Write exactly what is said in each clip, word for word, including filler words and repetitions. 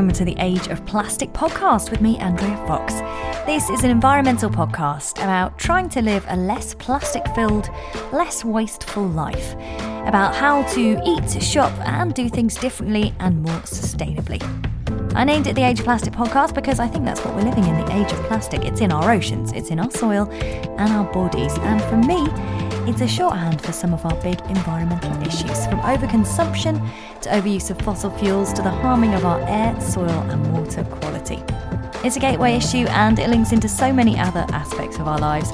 welcome to the Age of Plastic podcast with me, Andrea Fox. This is an environmental podcast about trying to live a less plastic-filled, less wasteful life, about how to eat, shop, and do things differently and more sustainably. I named it the Age of Plastic podcast because I think that's what we're living in, the age of plastic. It's in our oceans, it's in our soil and our bodies, and for me, it's a shorthand for some of our big environmental issues, from overconsumption to overuse of fossil fuels to the harming of our air, soil and water quality. It's a gateway issue and it links into so many other aspects of our lives.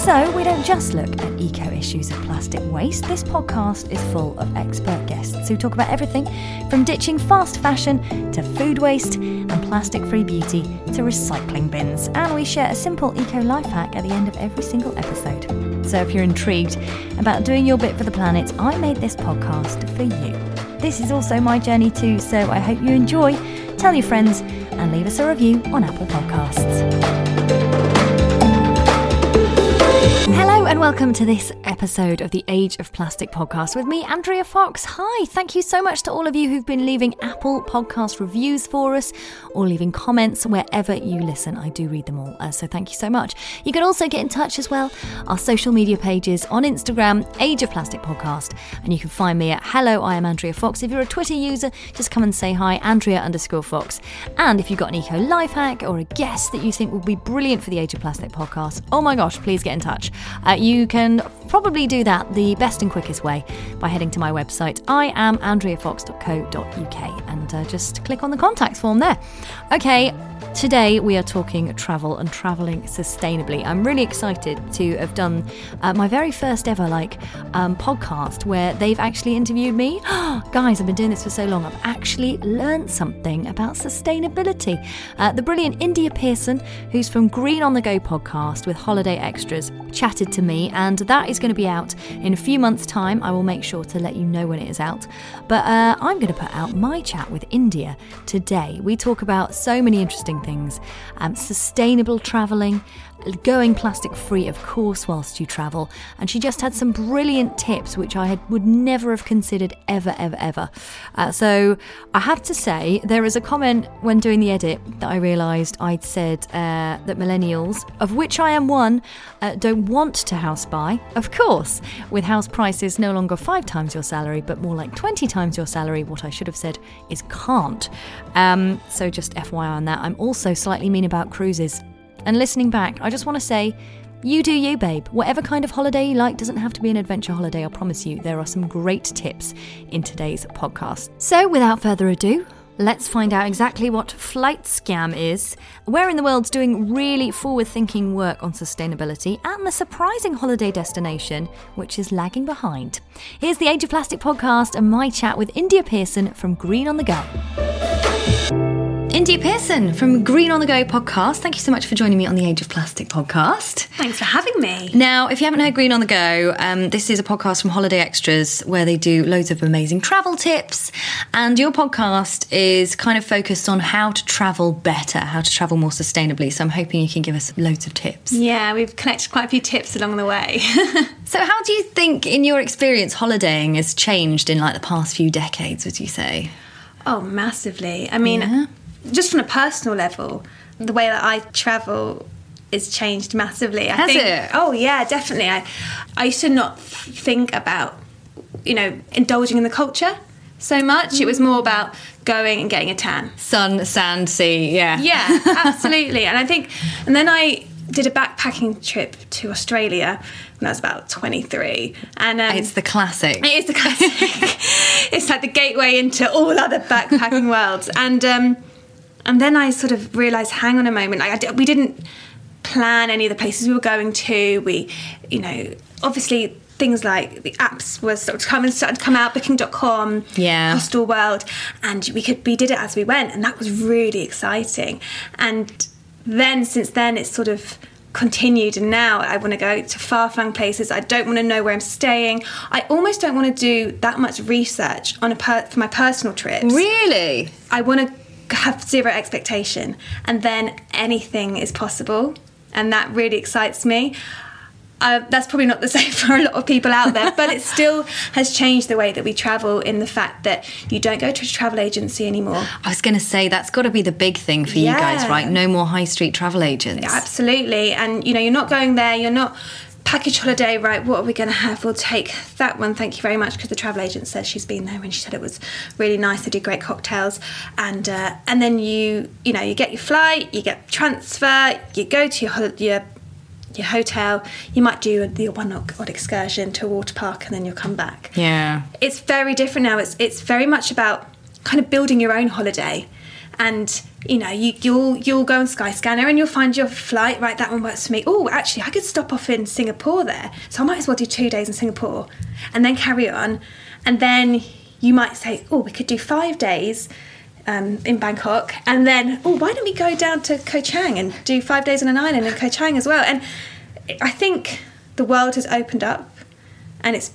So we don't just look at eco-issues of plastic waste. This podcast is full of expert guests who talk about everything from ditching fast fashion to food waste and plastic-free beauty to recycling bins. And we share a simple eco-life hack at the end of every single episode. So if you're intrigued about doing your bit for the planet, I made this podcast for you. This is also my journey too, so I hope you enjoy. Tell your friends and leave us a review on Apple Podcasts. Hello and welcome to this episode of the Age of Plastic podcast with me, Andrea Fox. Hi, thank you so much to all of you who've been leaving Apple Podcast reviews for us or leaving comments wherever you listen. I do read them all, uh, so thank you so much. You can also get in touch as well. Our social media pages on Instagram, Age of Plastic Podcast, and you can find me at hello, I am Andrea Fox. If you're a Twitter user, just come and say hi, Andrea underscore Fox. And if you've got an eco life hack or a guest that you think will be brilliant for the Age of Plastic podcast, oh my gosh, please get in touch. Uh, you can probably do that the best and quickest way by heading to my website, i am andrea fox dot co dot uk, and uh, just click on the contacts form there. Okay, today we are talking travel and travelling sustainably. I'm really excited to have done uh, my very first ever like um, podcast where they've actually interviewed me. Guys, I've been doing this for so long. I've actually learned something about sustainability. Uh, the brilliant India Pearson, who's from Green on the Go podcast with Holiday Extras, chatted to me, and that is going to be out in a few months' time. I will make sure to let you know when it is out. But uh, I'm going to put out my chat with India today. We talk about so many interesting things, um, sustainable travelling, going plastic free of course whilst you travel, and she just had some brilliant tips which I had, would never have considered ever ever ever uh, so I have to say there is a comment when doing the edit that I realised I'd said uh, that millennials, of which I am one, uh, don't want to house buy, of course, with house prices no longer five times your salary but more like twenty times your salary. What I should have said is can't. Um, so just F Y I on that. I'm also slightly mean about cruises. And listening back, I just want to say, you do you, babe. Whatever kind of holiday you like, doesn't have to be an adventure holiday, I promise you. There are some great tips in today's podcast. So without further ado, let's find out exactly what Flight Scam is, where in the world's doing really forward-thinking work on sustainability, and the surprising holiday destination which is lagging behind. Here's the Age of Plastic podcast and my chat with India Pearson from Green on the Go. India Pearson from Green on the Go podcast, thank you so much for joining me on the Age of Plastic podcast. Thanks for having me. Now, if you haven't heard Green on the Go, um, this is a podcast from Holiday Extras where they do loads of amazing travel tips, and your podcast is kind of focused on how to travel better, how to travel more sustainably, so I'm hoping you can give us loads of tips. Yeah, we've collected quite a few tips along the way. So how do you think, in your experience, holidaying has changed in like the past few decades, would you say? Oh, massively. I mean... Yeah. Just from a personal level, the way that I travel is changed massively. I Has think, it? Oh, yeah, definitely. I, I used to not think about, you know, indulging in the culture so much. Mm. It was more about going and getting a tan. Sun, sand, sea, yeah. Yeah, absolutely. And I think... And then I... did a backpacking trip to Australia when I was about twenty-three. And um, It's the classic. It is the classic. It's like the gateway into all other backpacking worlds. And um, and then I sort of realised, hang on a moment, like I d- we didn't plan any of the places we were going to. We, you know, obviously... things like the apps were sort of coming, started to come out, Booking dot com, yeah. Hostel World, and we could we did it as we went, and that was really exciting. And then since then it's sort of continued, and now I want to go to far-flung places. I don't want to know where I'm staying. I almost don't want to do that much research on a per- for my personal trips. Really, I want to have zero expectation, and then anything is possible, and that really excites me. Uh, that's probably not the same for a lot of people out there, but it still has changed the way that we travel, in the fact that you don't go to a travel agency anymore. I was going to say, that's got to be the big thing for yeah. you guys, right? No more high street travel agents. Yeah, absolutely. And, you know, you're not going there, you're not package holiday, right, what are we going to have? We'll take that one, thank you very much, because the travel agent says she's been there and she said it was really nice, they did great cocktails. And uh, and then you, you know, you get your flight, you get transfer, you go to your your your hotel, you might do the one odd excursion to a water park, and then you'll come back. Yeah. It's very different now. It's it's very much about kind of building your own holiday. And, you know, you, you'll you'll go on Skyscanner and you'll find your flight, right, that one works for me. Oh, actually, I could stop off in Singapore there, so I might as well do two days in Singapore and then carry on. And then you might say, oh, we could do five days um, in Bangkok. And then, oh, why don't we go down to Koh Chang and do five days on an island in Koh Chang as well? And I think the world has opened up, and it's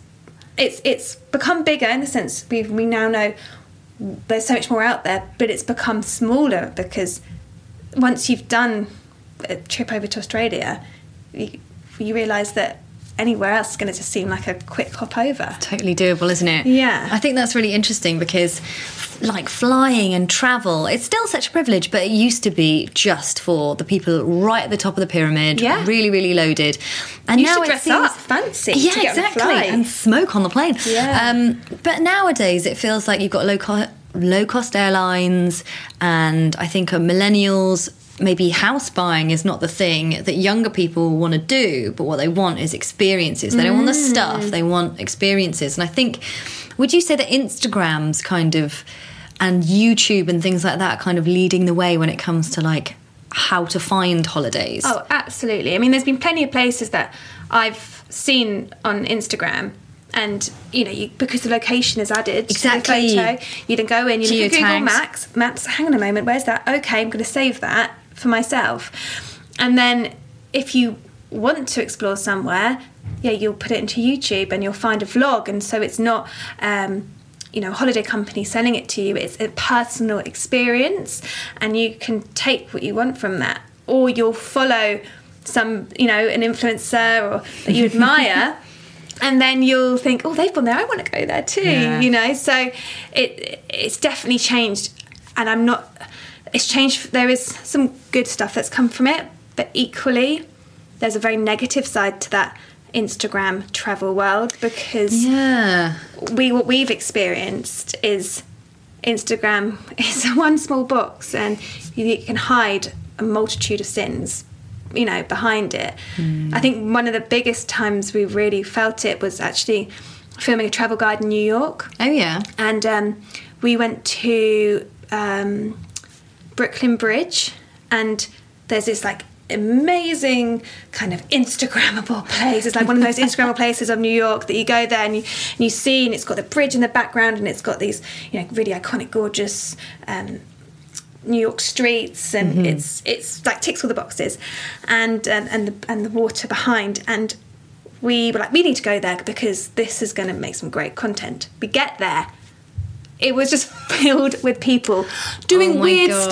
it's it's become bigger in the sense we we now know there's so much more out there, but it's become smaller because once you've done a trip over to Australia, you, you realise that anywhere else is going to just seem like a quick hop over. Totally doable, isn't it? Yeah. I think that's really interesting because, like, flying and travel, it's still such a privilege, but it used to be just for the people right at the top of the pyramid, yeah. really, really loaded. And you now should dress it seems up fancy. Yeah, to get exactly. On the flight. And smoke on the plane. Yeah. Um, but nowadays, it feels like you've got low co- low cost airlines, and I think millennials. Maybe house buying is not the thing that younger people want to do, but what they want is experiences. They don't mm. want the stuff, they want experiences. And I think, would you say that Instagram's kind of, and YouTube and things like that, kind of leading the way when it comes to, like, how to find holidays? Oh, absolutely. I mean, there's been plenty of places that I've seen on Instagram. And, you know, you, because the location is added exactly. to the photo, you then go in, you look at Google Maps, Maps, hang on a moment, where's that? Okay, I'm going to save that for myself. And then if you want to explore somewhere, yeah, you'll put it into YouTube and you'll find a vlog. And so it's not, um, you know, a holiday company selling it to you. It's a personal experience, and you can take what you want from that. Or you'll follow some, you know, an influencer or that you admire, and then you'll think, oh, they've gone there, I want to go there too, yeah. you know. So it it's definitely changed. And I'm not... It's changed. There is some good stuff that's come from it, but equally there's a very negative side to that Instagram travel world, because yeah. we what we've experienced is Instagram is one small box, and you can hide a multitude of sins, you know, behind it. Mm. I think one of the biggest times we really felt it was actually filming a travel guide in New York. Oh, yeah. And um, we went to... Um, Brooklyn Bridge, and there's this, like, amazing kind of Instagrammable place. It's like one of those Instagrammable places of New York that you go there and you, and you see, and it's got the bridge in the background, and it's got these, you know, really iconic, gorgeous um, New York streets, and mm-hmm. it's it's like ticks all the boxes, and and and the, and the water behind. And we were like, we need to go there because this is going to make some great content. We get there. It was just filled with people doing oh weird gosh.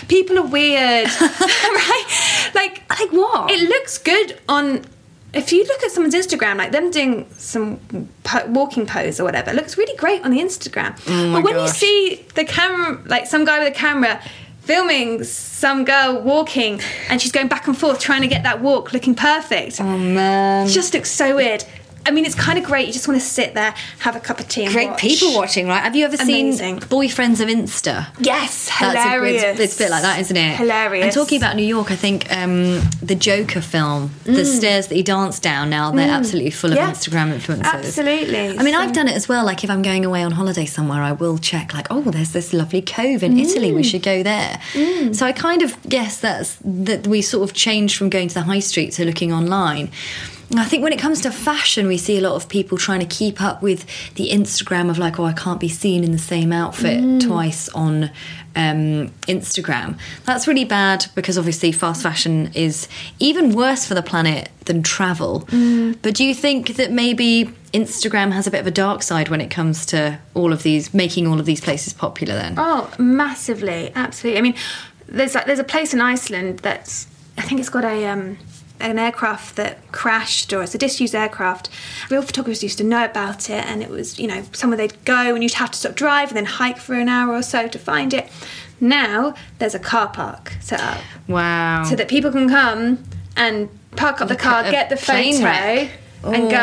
stuff. People are weird, right? Like, like what? It looks good on... If you look at someone's Instagram, like them doing some po- walking pose or whatever, it looks really great on the Instagram. Oh but when gosh. you see the camera, like some guy with a camera filming some girl walking, and she's going back and forth trying to get that walk looking perfect. Oh, man. It just looks so weird. I mean, it's kind of great. You just want to sit there, have a cup of tea and great watch. People watching, right? Have you ever Amazing. seen Boyfriends of Insta? Yes, hilarious. That's a, it's, it's a bit like that, isn't it? Hilarious. And talking about New York, I think um, the Joker film, mm. the stairs that he danced down now, they're mm. absolutely full of yeah. Instagram influencers. Absolutely. I mean, so. I've done it as well. Like, if I'm going away on holiday somewhere, I will check, like, oh, there's this lovely cove in mm. Italy. We should go there. Mm. So I kind of guess that's that we sort of changed from going to the high street to looking online. I think when it comes to fashion, we see a lot of people trying to keep up with the Instagram of, like, oh, I can't be seen in the same outfit mm. twice on um, Instagram. That's really bad, because obviously fast fashion is even worse for the planet than travel. Mm. But do you think that maybe Instagram has a bit of a dark side when it comes to all of these, making all of these places popular then? Oh, massively. Absolutely. I mean, there's, like, there's a place in Iceland that's, I think it's got a... Um, an aircraft that crashed, or it's a disused aircraft. Real photographers used to know about it, and it was, you know, somewhere they'd go and you'd have to sort of drive and then hike for an hour or so to find it. Now there's a car park set up. Wow. So that people can come and park up the car, get the photo and go.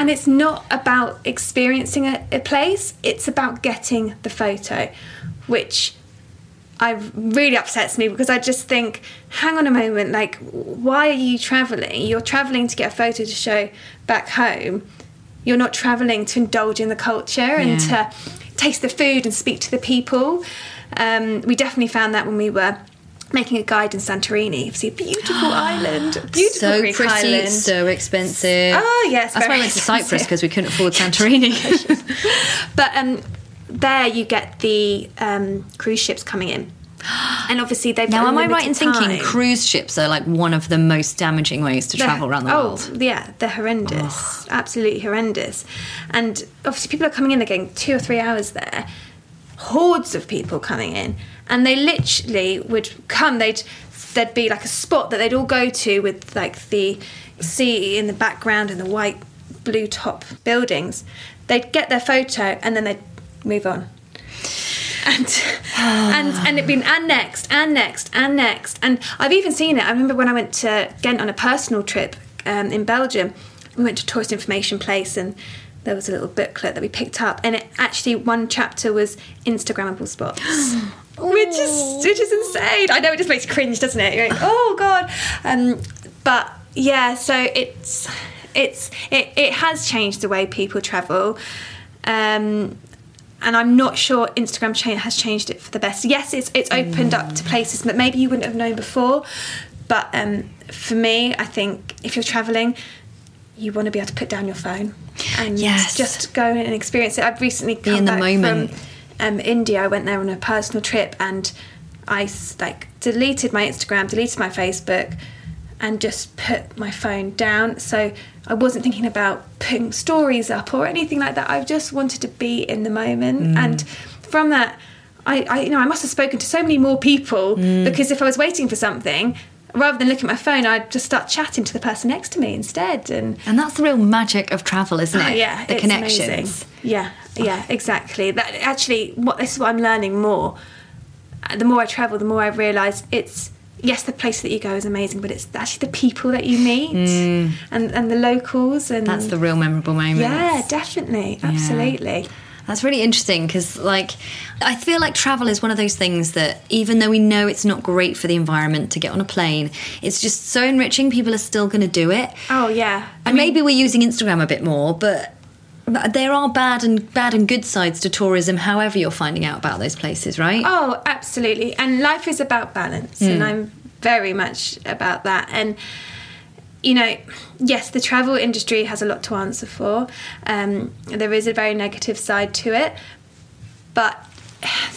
And it's not about experiencing a, a place, it's about getting the photo, which I really upsets me, because I just think, hang on a moment, like, why are you travelling? You're travelling to get a photo to show back home. You're not travelling to indulge in the culture and yeah. to taste the food and speak to the people. Um, we definitely found that when we were making a guide in Santorini. It's a beautiful island. Beautiful so Greek pretty, island. So expensive. Oh, yes. That's why I went to Cyprus, because we couldn't afford Santorini. But um, there you get the um, cruise ships coming in. And obviously they've now, am I right in time. thinking cruise ships are like one of the most damaging ways to they're, travel around the oh, world? Oh, yeah. They're horrendous. Oh. Absolutely horrendous. And obviously people are coming in, they're getting two or three hours there. Hordes of people coming in. And they literally would come, they'd there'd be like a spot that they'd all go to with like the sea in the background and the white, blue top buildings. They'd get their photo and then they'd move on. And and and it'd been and next, and next, and next. And I've even seen it. I remember when I went to Ghent on a personal trip um, in Belgium, we went to a tourist information place and there was a little booklet that we picked up, and it actually, one chapter was Instagrammable spots. Which is which is insane. I know, it just makes you cringe, doesn't it? You're like, oh god. Um, but yeah, so it's it's it, it has changed the way people travel, um, and I'm not sure Instagram chain has changed it for the best. Yes, it's it's opened mm. up to places that maybe you wouldn't have known before. But um, for me, I think if you're travelling, you want to be able to put down your phone and yes. just go and experience it. I've recently come be in back the moment. From, Um, India. I went there on a personal trip, and I like deleted my Instagram, deleted my Facebook, and just put my phone down. So I wasn't thinking about putting stories up or anything like that. I just wanted to be in the moment, mm. and from that, I, I you know I must have spoken to so many more people, mm. because if I was waiting for something, rather than look at my phone, I'd just start chatting to the person next to me instead. And and that's the real magic of travel, isn't it? Oh, yeah, the it's connections. Amazing. Yeah, yeah, exactly. That actually, what this is what I'm learning more. The more I travel, the more I realise it's yes, the place that you go is amazing, but it's actually the people that you meet mm. and and the locals, and that's the real memorable moments. Yeah, definitely, absolutely. Yeah. That's really interesting, because, like, I feel like travel is one of those things that, even though we know it's not great for the environment to get on a plane, it's just so enriching. People are still going to do it. Oh yeah, I and mean, maybe we're using Instagram a bit more, but there are bad and bad and good sides to tourism. However, you're finding out about those places, right? Oh, absolutely. And life is about balance, mm. and I'm very much about that. And you know, yes, the travel industry has a lot to answer for. Um, there is a very negative side to it, but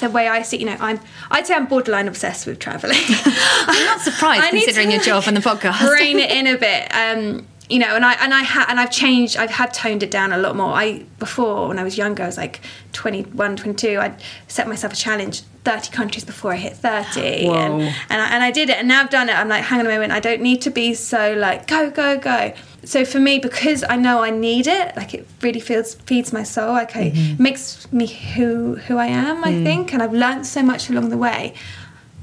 the way I see, you know, I'm I'd say I'm borderline obsessed with travelling. I'm not surprised, I considering to, your job and the podcast. Rein it in a bit, um, you know. And I and I ha- and I've changed. I've had toned it down a lot more. I before when I was younger, I was like twenty-one, twenty-two. I'd set myself a challenge. thirty countries before I hit thirty. Whoa. and and I, and I did it, and now I've done it. I'm like, hang on a moment, I don't need to be so like go go go. So for me, because I know I need it, like it really feels feeds my soul, like it mm-hmm. makes me who who I am, I mm. think, and I've learned so much along the way.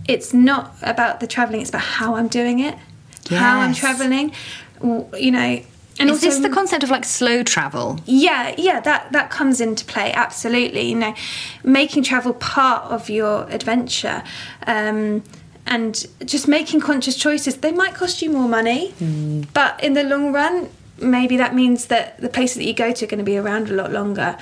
It's not about the travelling, it's about how I'm doing it, yes. how I'm travelling, you know. And is also, this the concept of like slow travel? Yeah, yeah, that, that comes into play, absolutely. You know, making travel part of your adventure, um, and just making conscious choices. They might cost you more money, mm. but in the long run, maybe that means that the places that you go to are going to be around a lot longer.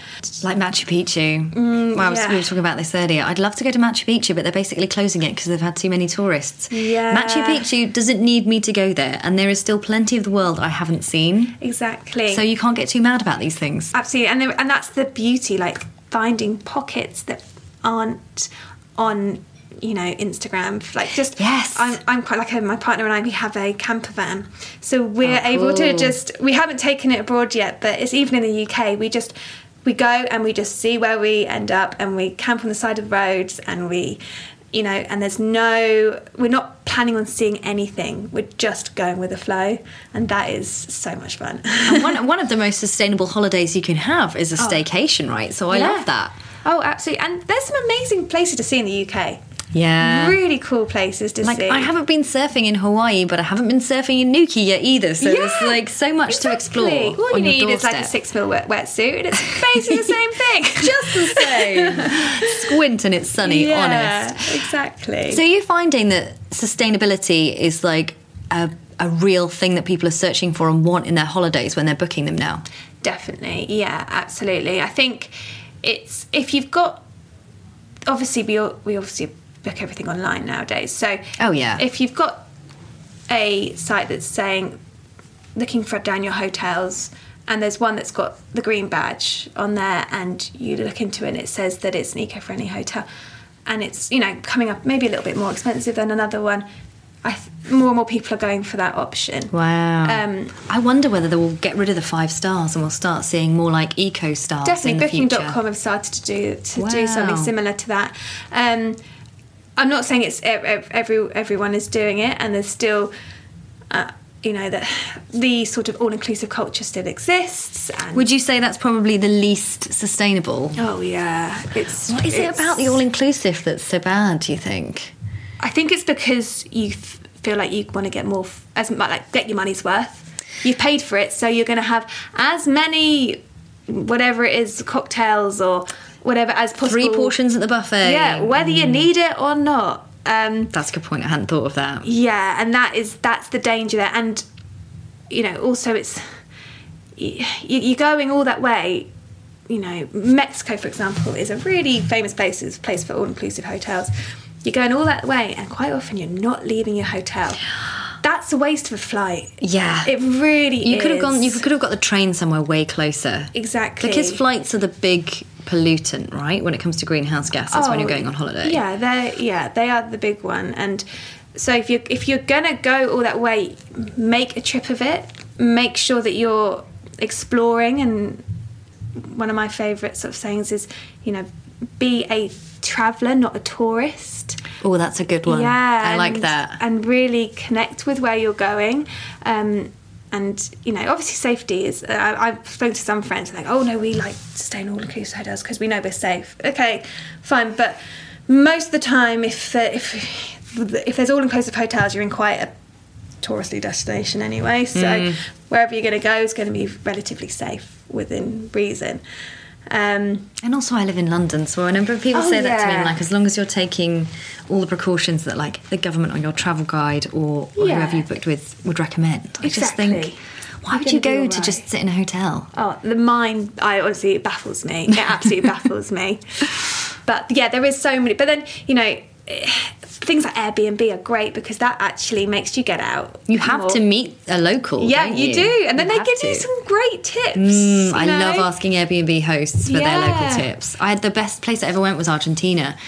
Like Machu Picchu. Mm, well, yeah. We were talking about this earlier. I'd love to go to Machu Picchu, but they're basically closing it because they've had too many tourists. Yeah. Machu Picchu doesn't need me to go there, and there is still plenty of the world I haven't seen. Exactly. So you can't get too mad about these things. Absolutely. And, there, and that's the beauty, like finding pockets that aren't on, you know, Instagram, like just yes. I'm, I'm quite like my partner and I, we have a camper van, so we're oh, cool. able to just, we haven't taken it abroad yet, but it's even in the U K, we just we go and we just see where we end up, and we camp on the side of roads, and we, you know, and there's no, we're not planning on seeing anything. We're just going with the flow, and that is so much fun. And one, one of the most sustainable holidays you can have is a oh. staycation, right? So I yeah. love that. Oh, absolutely. And there's some amazing places to see in the U K. Yeah. Really cool places to like, see. I haven't been surfing in Hawaii, but I haven't been surfing in Nuki yet either. So yeah, there's like so much exactly. to explore. All you need is like a six mil wet, wetsuit, and it's basically the same thing. Just the same. Squint and it's sunny, yeah, honest. Exactly. So you're finding that sustainability is like a, a real thing that people are searching for and want in their holidays when they're booking them now? Definitely. Yeah, absolutely. I think it's, if you've got, obviously we, we obviously book everything online nowadays, so oh yeah if you've got a site that's saying looking for down your hotels, and there's one that's got the green badge on there, and you look into it and it says that it's an eco-friendly hotel, and it's, you know, coming up maybe a little bit more expensive than another one, I th- more and more people are going for that option. Wow. Um, I wonder whether they will get rid of the five stars and we'll start seeing more like eco stars. Definitely, Booking dot com have started to do to wow. do something similar to that. Um, I'm not saying it's every everyone is doing it, and there's still, uh, you know, that the sort of all-inclusive culture still exists. And would you say that's probably the least sustainable? Oh yeah, it's. What is it's, it about the all-inclusive that's so bad, do you think? I think it's because you f- feel like you want to get more, f- as like get your money's worth. You've paid for it, so you're going to have as many, whatever it is, cocktails or whatever as possible. Three portions at the buffet. Yeah, whether mm. you need it or not. Um, that's a good point. I hadn't thought of that. Yeah, and that is that's the danger there. And you know, also it's you, you're going all that way. You know, Mexico, for example, is a really famous place place for all-inclusive hotels. You're going all that way, and quite often you're not leaving your hotel. That's a waste of a flight. Yeah, it really is. You could have gone. You could have got the train somewhere way closer. Exactly, because flights are the big pollutant, right? When it comes to greenhouse gases, oh, when you're going on holiday. Yeah, they yeah they are the big one. And so if you if you're gonna go all that way, make a trip of it. Make sure that you're exploring. And one of my favourite sort of sayings is, you know, be a traveller, not a tourist. Oh, that's a good one. Yeah, I and, like that. And really connect with where you're going. Um, and, you know, obviously safety is... Uh, I've spoken to some friends and like, oh, no, we like to stay in all-inclusive hotels because we know we're safe. Okay, fine. But most of the time, if uh, if, if there's all-inclusive hotels, you're in quite a touristy destination anyway. So mm. wherever you're going to go is going to be relatively safe within reason. Um, and also I live in London, so a number of people oh, say that yeah. to me, like, as long as you're taking all the precautions that like the government or your travel guide or, or yeah. whoever you booked with would recommend. I exactly. just think, why you're would you go right. to just sit in a hotel? Oh, the mind, I honestly, it baffles me. It absolutely baffles me. But yeah, there is so many. But then, you know, things like Airbnb are great because that actually makes you get out. You have more. to meet a local. Yeah, don't you? you do, and then you they give to. you some great tips. Mm, I know? love asking Airbnb hosts for yeah. their local tips. I had the best place I ever went was Argentina,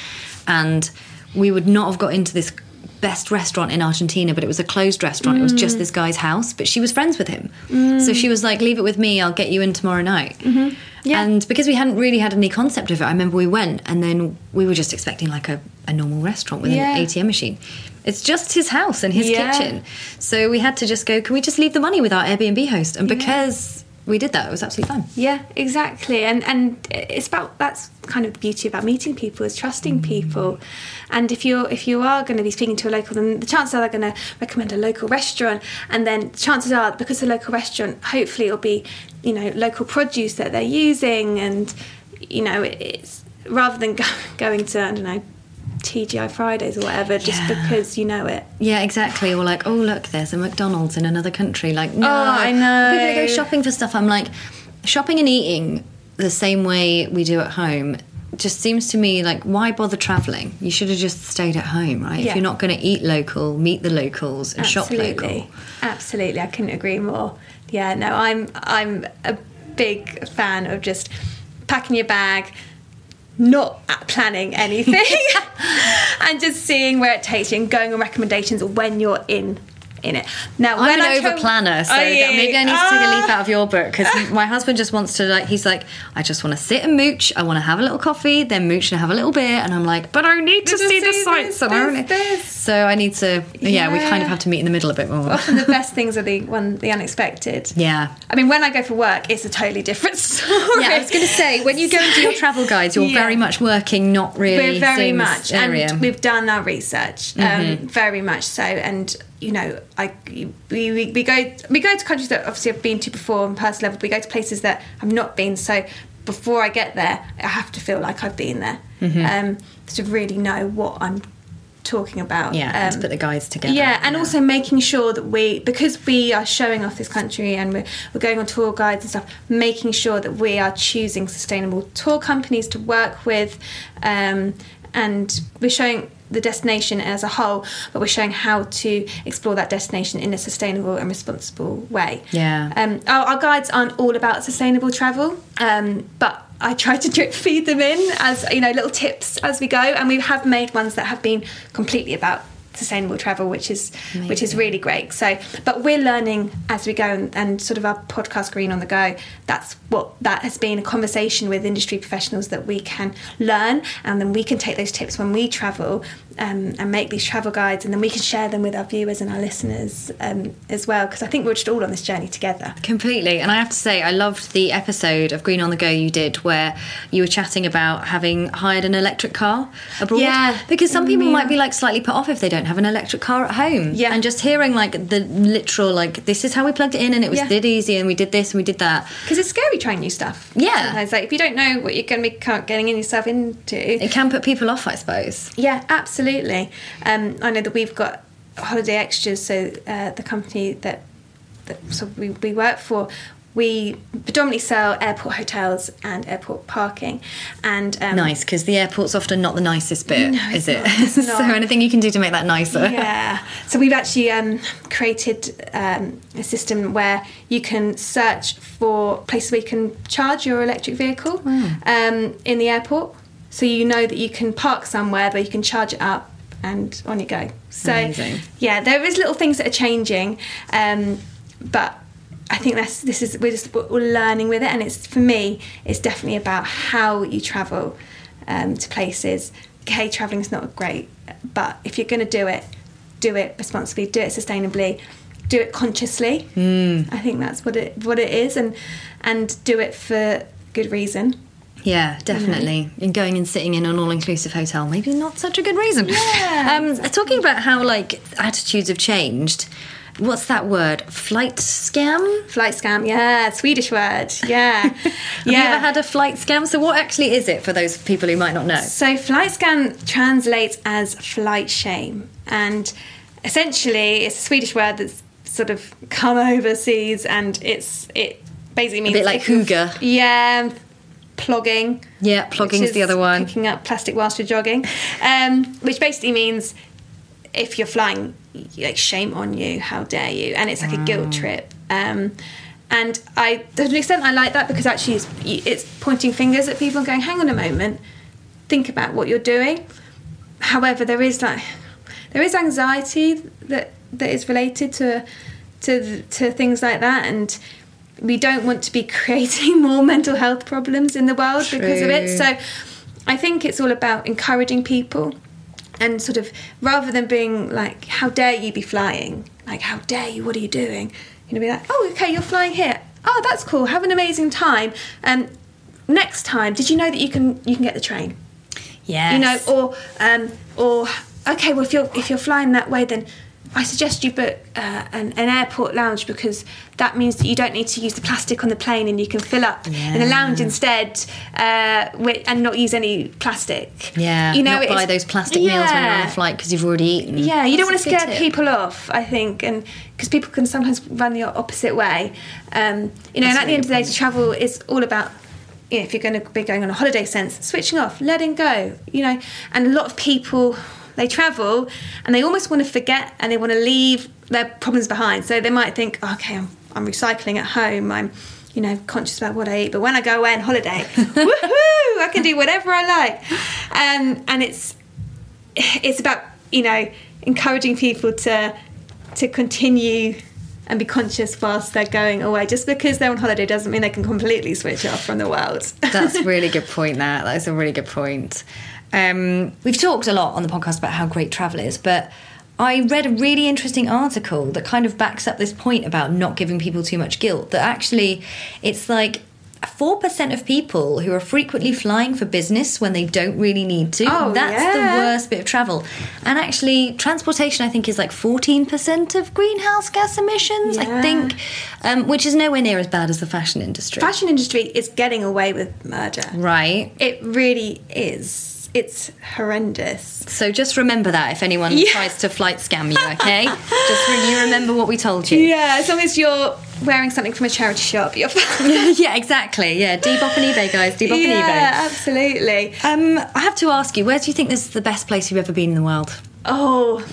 and we would not have got into this best restaurant in Argentina, but it was a closed restaurant. Mm. It was just this guy's house, but she was friends with him, mm. so she was like, "Leave it with me. I'll get you in tomorrow night." Mm-hmm. Yeah. And because we hadn't really had any concept of it, I remember we went and then we were just expecting like a, a normal restaurant with yeah. an A T M machine. It's just his house and his yeah. kitchen. So we had to just go, can we just leave the money with our Airbnb host? And because yeah. we did that, it was absolutely fun. Yeah, exactly. And and it's about, that's kind of the beauty about meeting people, is trusting people. And if you're if you are going to be speaking to a local, then the chances are they're going to recommend a local restaurant. And then chances are, because the local restaurant, hopefully it'll be, you know, local produce that they're using, and you know, it's rather than go, going to, I don't know, T G I Fridays or whatever, just yeah. because you know it. Yeah, exactly. Or like, oh look, there's a McDonald's in another country. Like, no, oh, I know. People go shopping for stuff. I'm like, shopping and eating the same way we do at home just seems to me like, why bother travelling? You should have just stayed at home, right? Yeah. If you're not going to eat local, meet the locals and absolutely. shop local. Absolutely, I couldn't agree more. Yeah, no, I'm I'm a big fan of just packing your bag, not planning anything, and just seeing where it takes you and going on recommendations when you're in in it. Now, I'm when an over planner, so maybe I need to take a leaf out of your book, because my husband just wants to, like, he's like, I just want to sit and mooch, I want to have a little coffee, then mooch and have a little beer, and I'm like, but I need to see the sights, and I need this. So I need to, yeah, yeah, we kind of have to meet in the middle a bit more. Often the best things are the one, the unexpected. Yeah. I mean, when I go for work, it's a totally different story. Yeah, I was going to say, when you go and do your travel guides, you're yeah. very much working, not really. We're very much, area. And we've done our research, mm-hmm. um, very much so, and... You know, I we, we we go we go to countries that obviously I've been to before on personal level. We go to places that I've not been. So before I get there, I have to feel like I've been there, mm-hmm. um, to really know what I'm talking about. Yeah, um, and to put the guides together. Yeah, and yeah. also making sure that we, because we are showing off this country and we're, we're going on tour guides and stuff, making sure that we are choosing sustainable tour companies to work with, um, and we're showing the destination as a whole, but we're showing how to explore that destination in a sustainable and responsible way. Yeah. Um, our, our guides aren't all about sustainable travel, um, but I try to drip feed them in as, you know, little tips as we go, and we have made ones that have been completely about sustainable travel, which is Amazing. Which is really great. So, but we're learning as we go, and, and sort of our podcast Green on the Go, that's what that has been, a conversation with industry professionals that we can learn, and then we can take those tips when we travel, um, and make these travel guides, and then we can share them with our viewers and our listeners, um, as well, because I think we're just all on this journey together. Completely. And I have to say, I loved the episode of Green on the Go you did where you were chatting about having hired an electric car abroad. Yeah. Because some people yeah. might be like slightly put off if they don't have an electric car at home, yeah, and just hearing like the literal, like, this is how we plugged it in, and it was yeah. did easy, and we did this and we did that, because it's scary trying new stuff. Yeah, sometimes, like, if you don't know what you're going to be getting yourself into, it can put people off, I suppose. Yeah, absolutely. um I know that we've got Holiday Extras, so uh, the company that, that so we, we work for, we predominantly sell airport hotels and airport parking. And um, nice, because the airport's often not the nicest bit, no, is it? Not, so anything you can do to make that nicer. Yeah. So we've actually um, created um, a system where you can search for places where you can charge your electric vehicle wow. um, in the airport. So you know that you can park somewhere, but you can charge it up and on you go. So Amazing. Yeah, there is little things that are changing, um, but... I think that's this is we're just we're learning with it, and it's, for me, it's definitely about how you travel um, to places. Okay, travelling's not great, but if you're going to do it, do it responsibly, do it sustainably, do it consciously. Mm. I think that's what it what it is, and and do it for good reason. Yeah, definitely. Mm-hmm. And going and sitting in an all-inclusive hotel, maybe not such a good reason. Yeah, um, exactly. Talking about how, like, attitudes have changed. What's that word? Flight scam? Flight scam, yeah. Swedish word, yeah. Have yeah. you ever had a flight scam? So what actually is it for those people who might not know? So flight scam translates as flight shame. And essentially, it's a Swedish word that's sort of come overseas, and it's it basically means... A bit like hygge. Yeah, plogging. Yeah, plogging is the other one. Picking up plastic whilst you're jogging. Um, which basically means... if you're flying, like, shame on you, how dare you, and it's like wow. a guilt trip, um and I to an extent I like that, because actually it's, it's pointing fingers at people and going, hang on a moment, think about what you're doing. However, there is like there is anxiety that that is related to to to things like that, and we don't want to be creating more mental health problems in the world True. Because of it. So I think it's all about encouraging people. And sort of, rather than being like, how dare you be flying? Like, how dare you? What are you doing? You know, be like, oh, okay, you're flying here. Oh, that's cool. Have an amazing time. Um, next time, did you know that you can you can get the train? Yeah. You know, or um, or okay, well, if you're if you're flying that way, then I suggest you book uh, an, an airport lounge, because that means that you don't need to use the plastic on the plane, and you can fill up yeah. in a lounge instead, uh, with, and not use any plastic. Yeah, you know, not buy those plastic yeah. meals when you're on the flight, because you've already eaten. Yeah, you That's don't want to scare tip. people off, I think, and because people can sometimes run the opposite way. Um, you know, That's and at really the end of the day, to travel is all about, you know, if you're going to be going on a holiday sense, switching off, letting go, you know, and a lot of people... They travel and they almost want to forget, and they want to leave their problems behind. So they might think, oh, okay, I'm, I'm recycling at home. I'm, you know, conscious about what I eat. But when I go away on holiday, woohoo, I can do whatever I like. Um, and it's it's about, you know, encouraging people to to continue and be conscious whilst they're going away. Just because they're on holiday doesn't mean they can completely switch off from the world. That's a really good point there. That's a really good point. Um, We've talked a lot on the podcast about how great travel is, but I read a really interesting article that kind of backs up this point about not giving people too much guilt, that actually it's like four percent of people who are frequently flying for business when they don't really need to. Oh, that's yeah. the worst bit of travel. And actually, transportation, I think, is like fourteen percent of greenhouse gas emissions, yeah. I think, um, which is nowhere near as bad as the fashion industry. Fashion industry is getting away with murder. Right. It really is. It's horrendous. So just remember that if anyone yeah. tries to flight scam you, okay? Just re- you remember what we told you. Yeah, as long as you're wearing something from a charity shop, you're fine. Yeah, exactly. Yeah, Depop and eBay, guys. Depop yeah, and eBay. Yeah, absolutely. Um, I have to ask you, where do you think this is the best place you've ever been in the world? Oh,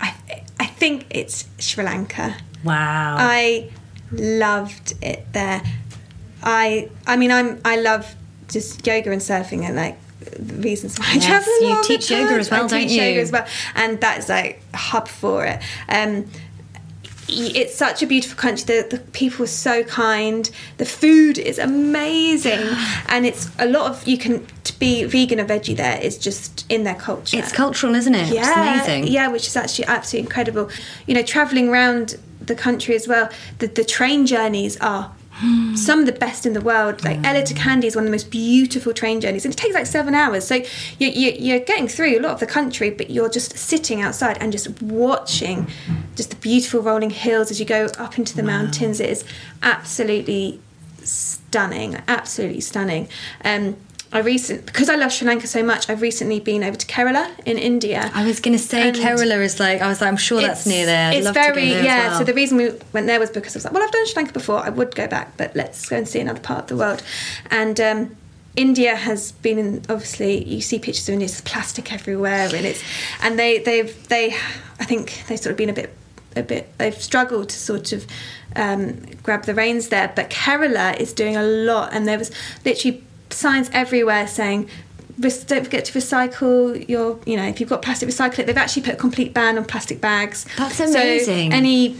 I, I think it's Sri Lanka. Wow. I loved it there. I, I mean, I'm, I love just yoga and surfing and like, the reasons why yes, I travel. You teach yoga as well, I don't teach you? Yoga as well, and that's like a hub for it. Um, it's such a beautiful country. The, the people are so kind. The food is amazing, and it's a lot of you can to be vegan or veggie there. It's just in their culture. It's cultural, isn't it? Yeah, it's amazing. Yeah, which is actually absolutely incredible. You know, traveling around the country as well. The the train journeys are. Some of the best in the world. Like mm. Ella to Kandy is one of the most beautiful train journeys, and it takes like seven hours. So you, you, you're getting through a lot of the country, but you're just sitting outside and just watching just the beautiful rolling hills as you go up into the wow. mountains. It is absolutely stunning, absolutely stunning. Um, I recent because I love Sri Lanka so much. I've recently been over to Kerala in India. I was going to say and Kerala is like I was like I'm sure that's near there. I'd it's love very to go there yeah. As well. So the reason we went there was because I was like, well, I've done Sri Lanka before. I would go back, but let's go and see another part of the world. And um, India has been in, obviously you see pictures of India, there's plastic everywhere, and it's and they they've they I think they've sort of been a bit a bit they've struggled to sort of um, grab the reins there. But Kerala is doing a lot, and there was literally. Signs everywhere saying don't forget to recycle your you know if you've got plastic recycle it. They've actually put a complete ban on plastic bags. That's amazing. So any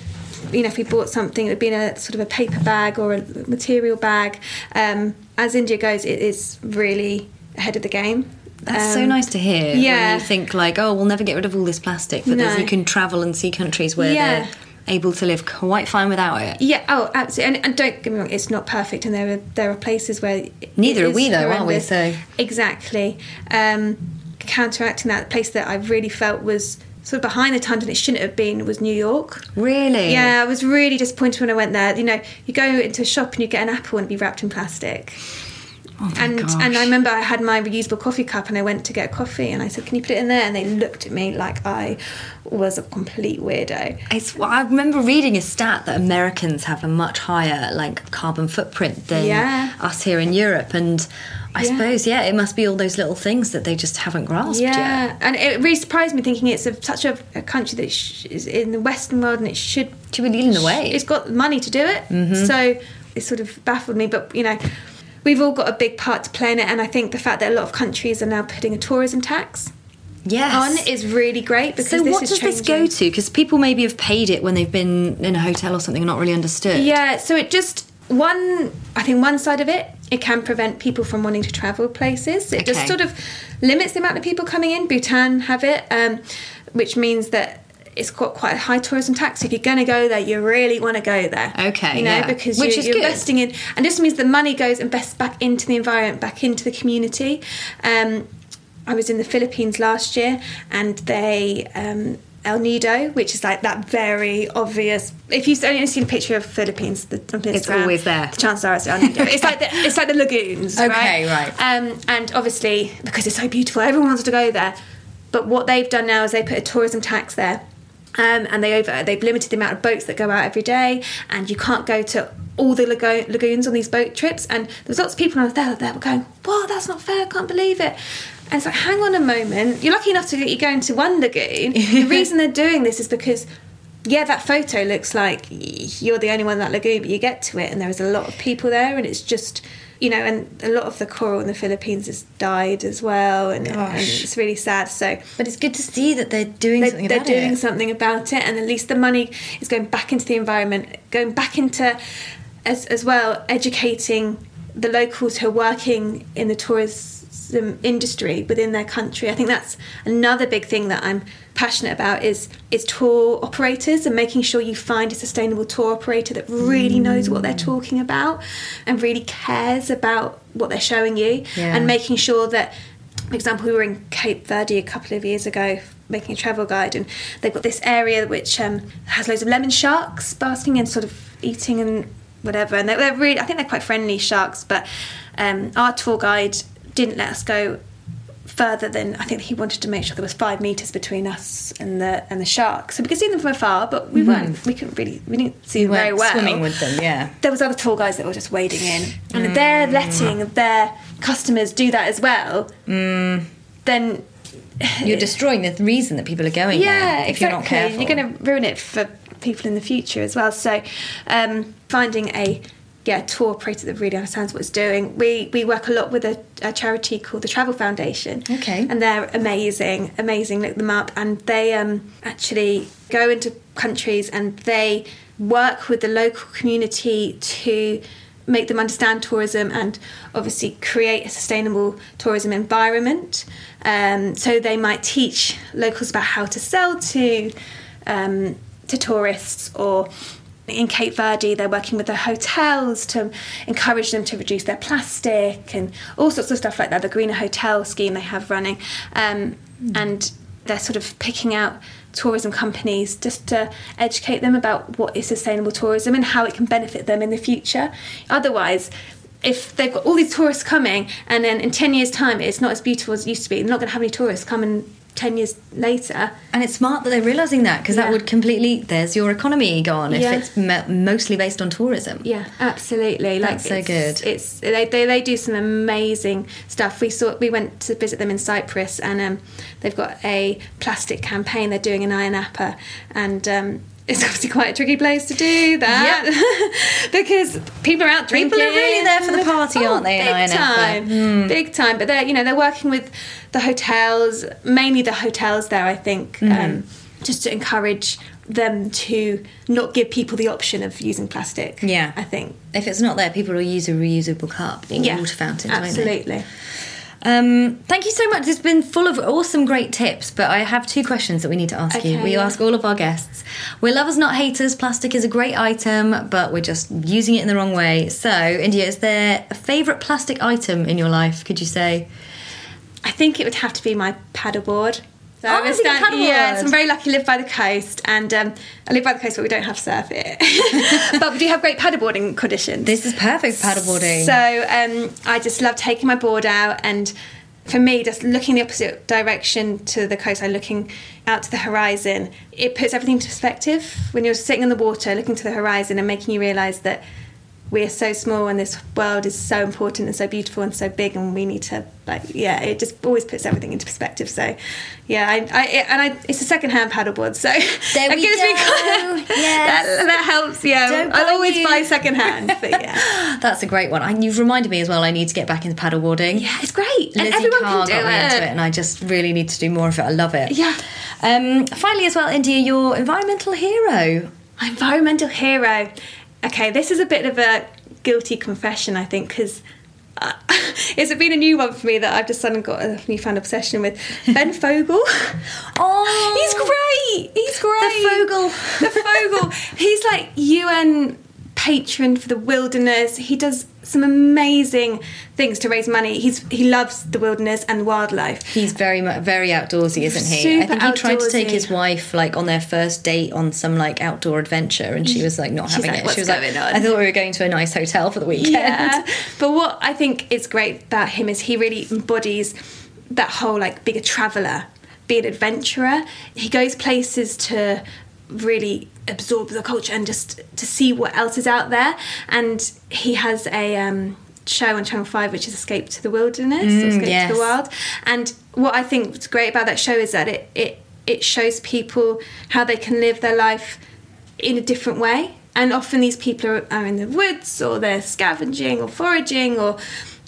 you know if we bought something it would be in a sort of a paper bag or a material bag. Um, as India goes it is really ahead of the game. That's um, so nice to hear yeah. when you think like oh we'll never get rid of all this plastic but no. there's, you can travel and see countries where yeah. they're able to live quite fine without it. Yeah, oh, absolutely. And, and don't get me wrong, it's not perfect, and there are there are places where neither are we though, horrendous. Aren't we? So exactly. Um, counteracting that, the place that I really felt was sort of behind the times and it shouldn't have been was New York. Really? Yeah, I was really disappointed when I went there. You know, you go into a shop and you get an apple and it'd be wrapped in plastic. Oh my and gosh. And I remember I had my reusable coffee cup and I went to get coffee and I said, can you put it in there? And they looked at me like I was a complete weirdo. It's, I remember reading a stat that Americans have a much higher like carbon footprint than yeah. us here in Europe. And I yeah. suppose, yeah, it must be all those little things that they just haven't grasped yeah. yet. Yeah, and it really surprised me thinking it's a, such a, a country that sh- is in the Western world and it should... Should be leading the way. It's got money to do it. Mm-hmm. So it sort of baffled me, but, you know... We've all got a big part to play in it, and I think the fact that a lot of countries are now putting a tourism tax yes. on is really great. Because so this what is does changing. This go to? Because people maybe have paid it when they've been in a hotel or something and not really understood. Yeah, so it just, one, I think one side of it, it can prevent people from wanting to travel places. It okay. just sort of limits the amount of people coming in. Bhutan have it, um, which means that it's got quite a high tourism tax. If you're going to go there, you really want to go there. Okay, you know, yeah. because Which you, is you're good. Investing in... And this means the money goes invests back into the environment, back into the community. Um, I was in the Philippines last year, and they... Um, El Nido, which is like that very obvious. If you've only seen a picture of Philippines, the Philippines it's around, always there. The chances are it's El Nido. It's like the, it's like the lagoons, okay, right? Okay, right. Um, and obviously, because it's so beautiful, everyone wants to go there. But what they've done now is they put a tourism tax there. Um, and they over, they've limited the amount of boats that go out every day, and you can't go to all the lago- lagoons on these boat trips. And there was lots of people, and I was there, they were going, wow, that's not fair, I can't believe it. And it's like, hang on a moment, you're lucky enough to get you going to one lagoon. The reason they're doing this is because, yeah, that photo looks like you're the only one in that lagoon, but you get to it, and there is a lot of people there, and it's just... you know, and a lot of the coral in the Philippines has died as well, and, and it's really sad. So, but it's good to see that they're doing they're, something about it. They're doing it. something about it, and at least the money is going back into the environment, going back into, as as well, educating the locals who are working in the tourism industry within their country. I think that's another big thing that I'm passionate about is is tour operators and making sure you find a sustainable tour operator that really mm. knows what they're talking about and really cares about what they're showing you, yeah. and making sure that, for example, we were in Cape Verde a couple of years ago making a travel guide, and they've got this area which um, has loads of lemon sharks basking and sort of eating and whatever, and they're really, I think they're quite friendly sharks, but um, our tour guide didn't let us go further than, I think he wanted to make sure there was five metres between us and the and the sharks. So we could see them from afar, but we mm. weren't, we couldn't really, we didn't see we them very well. Swimming with them, yeah. There was other tour guys that were just wading in, and mm. they're letting their customers do that as well, mm. then... You're destroying the reason that people are going yeah, there if exactly. you're not careful. You're going to ruin it for people in the future as well. So um, finding a yeah tour operator that really understands what it's doing. We we work a lot with a, a charity called the Travel Foundation. Okay. And they're amazing, amazing. Look them up. And they um, actually go into countries and they work with the local community to make them understand tourism and obviously create a sustainable tourism environment. Um, so they might teach locals about how to sell to um, to tourists, or in Cape Verde they're working with the hotels to encourage them to reduce their plastic and all sorts of stuff like that, the greener hotel scheme they have running. Um, mm. And they're sort of picking out tourism companies just to educate them about what is sustainable tourism and how it can benefit them in the future. Otherwise, if they've got all these tourists coming and then in ten years' time it's not as beautiful as it used to be, they're not going to have any tourists come in ten years later. And it's smart that they're realising that, because yeah. that would completely, there's your economy gone if yeah. it's mo- mostly based on tourism. Yeah, absolutely. Like, that's so good. It's they, they they do some amazing stuff. We saw we went to visit them in Cyprus, and um, they've got a plastic campaign they're doing in Ayia Napa, and um, it's obviously quite a tricky place to do that, yep. because people are out drinking. People are really there for the party, oh, aren't they? Big in time, mm. big time. But they're, you know, they're working with the hotels, mainly the hotels there, I think, mm. um, just to encourage them to not give people the option of using plastic. Yeah, I think if it's not there, people will use a reusable cup or yeah, water fountains. Absolutely. Won't they? Um, thank you so much. It's been full of awesome, great tips, but I have two questions that we need to ask okay, you. We yeah. ask all of our guests. We're lovers, not haters. Plastic is a great item, but we're just using it in the wrong way. So, India, is there a favourite plastic item in your life, could you say? I think it would have to be my paddleboard. So oh, I was down, paddleboard. Yeah, so I'm very lucky to live by the coast, and um, I live by the coast, but we don't have surf here. But we do have great paddleboarding conditions. This is perfect paddleboarding. So um, I just love taking my board out, and for me, just looking the opposite direction to the coast, I'm looking out to the horizon. It puts everything into perspective when you're sitting in the water, looking to the horizon and making you realise that we are so small and this world is so important and so beautiful and so big, and we need to, like, yeah, it just always puts everything into perspective. So yeah, I, I and I it's a second-hand paddleboard, so there that we gives go. Me kind of, yes. that, that helps. Yeah, I'll always you. buy second-hand, but yeah, that's a great one. And you've reminded me as well, I need to get back into paddleboarding. Yeah, it's great. Lizzie and everyone Carr can do got it. Me into it, and I just really need to do more of it. I love it. Yeah. Um, finally, as well, India, your environmental hero. My environmental hero. Okay, this is a bit of a guilty confession, I think, because uh, it's been a new one for me that I've just suddenly got a newfound obsession with. Ben Fogle. Oh, he's great. He's great. The Fogle. The Fogle. He's like U N patron for the wilderness. He does some amazing things to raise money. He's he loves the wilderness and wildlife. He's very very outdoorsy, isn't he? Super I think he outdoorsy. Tried to take his wife like on their first date on some like outdoor adventure, and she was like not She's having like, it. What's she was going like, on? I thought we were going to a nice hotel for the weekend. Yeah. But what I think is great about him is he really embodies that whole like be a traveller, be an adventurer. He goes places to really absorb the culture and just to see what else is out there. And he has a um, show on Channel five which is Escape to the Wilderness mm, or Escape yes. to the Wild. And what I think is great about that show is that it, it, it shows people how they can live their life in a different way. And often these people are, are in the woods, or they're scavenging or foraging, or,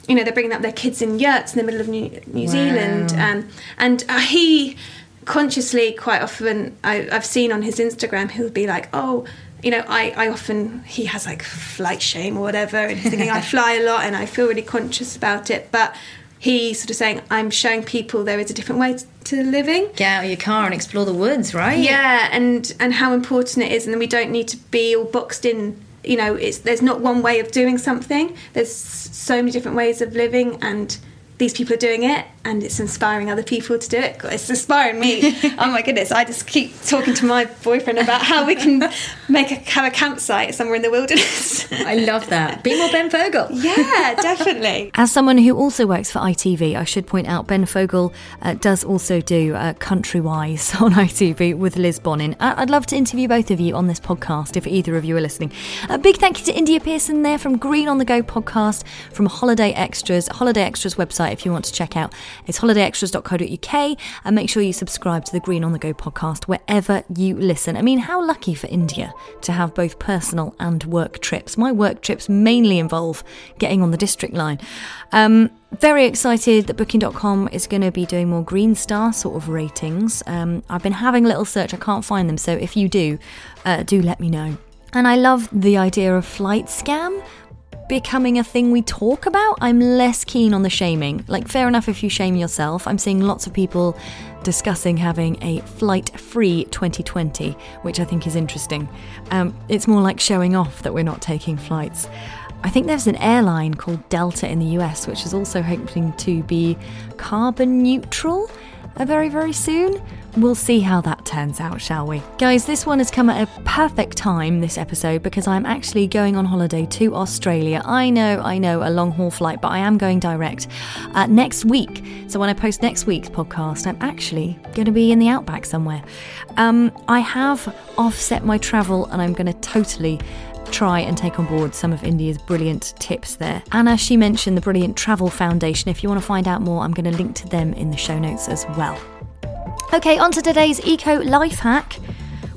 you know, they're bringing up their kids in yurts in the middle of New, New wow. Zealand. Um, and he consciously, quite often, I, I've seen on his Instagram, he'll be like, oh, you know, I, I often, he has like flight shame or whatever, and he's thinking I fly a lot and I feel really conscious about it. But he's sort of saying, I'm showing people there is a different way to, to living. Get out of your car and explore the woods, right? Yeah, and, and how important it is. And we don't need to be all boxed in. You know, it's, there's not one way of doing something. There's so many different ways of living, and these people are doing it, and it's inspiring other people to do it. It's inspiring me. Oh, my goodness. I just keep talking to my boyfriend about how we can make a, have a campsite somewhere in the wilderness. I love that. Be more Ben Fogle. Yeah, definitely. As someone who also works for I T V, I should point out Ben Fogle uh, does also do uh, Countrywise on I T V with Liz Bonin. Uh, I'd love to interview both of you on this podcast if either of you are listening. A big thank you to India Pearson there from Green on the Go podcast, from Holiday Extras, Holiday Extras website. If you want to check out, it's holiday extras dot co dot uk, and make sure you subscribe to the Green on the Go podcast wherever you listen. I mean, how lucky for India to have both personal and work trips. My work trips mainly involve getting on the district line. Um, very excited that Booking dot com is going to be doing more green star sort of ratings. Um, I've been having a little search. I can't find them. So if you do, uh, do let me know. And I love the idea of flight scam becoming a thing we talk about. I'm less keen on the shaming. Like, fair enough if you shame yourself. I'm seeing lots of people discussing having a flight-free twenty twenty, which I think is interesting. Um, it's more like showing off that we're not taking flights. I think there's an airline called Delta in the U S, which is also hoping to be carbon neutral very, very soon. We'll see how that turns out, shall we? Guys, this one has come at a perfect time, this episode, because I'm actually going on holiday to Australia. I know, I know, a long-haul flight, but I am going direct uh, next week. So when I post next week's podcast, I'm actually going to be in the outback somewhere. Um, I have offset my travel, and I'm going to totally try and take on board some of India's brilliant tips there. Anna, she mentioned the brilliant Travel Foundation. If you want to find out more, I'm going to link to them in the show notes as well. Okay, on to today's Eco Life Hack.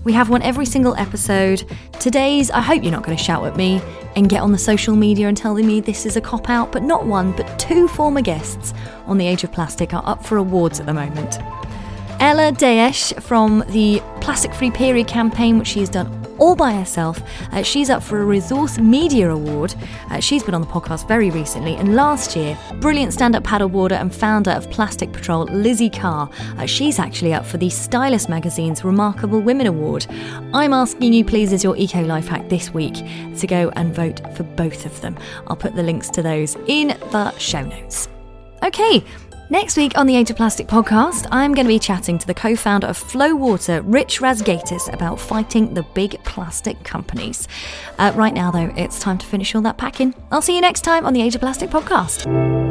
We have one every single episode. Today's, I hope you're not going to shout at me and get on the social media and tell me this is a cop-out, but not one, but two former guests on the Age of Plastic are up for awards at the moment. Ella Daesh from the Plastic Free Period campaign, which she has done all by herself. Uh, she's up for a Resource Media Award. Uh, she's been on the podcast very recently, and last year, brilliant stand-up paddleboarder and founder of Plastic Patrol, Lizzie Carr. Uh, she's actually up for the Stylist magazine's Remarkable Women Award. I'm asking you, please, as your Eco Life Hack this week, to go and vote for both of them. I'll put the links to those in the show notes. Okay. Next week on the Age of Plastic podcast, I'm going to be chatting to the co-founder of Flow Water, Rich Rasgatis, about fighting the big plastic companies. Uh, right now, though, it's time to finish all that packing. I'll see you next time on the Age of Plastic podcast.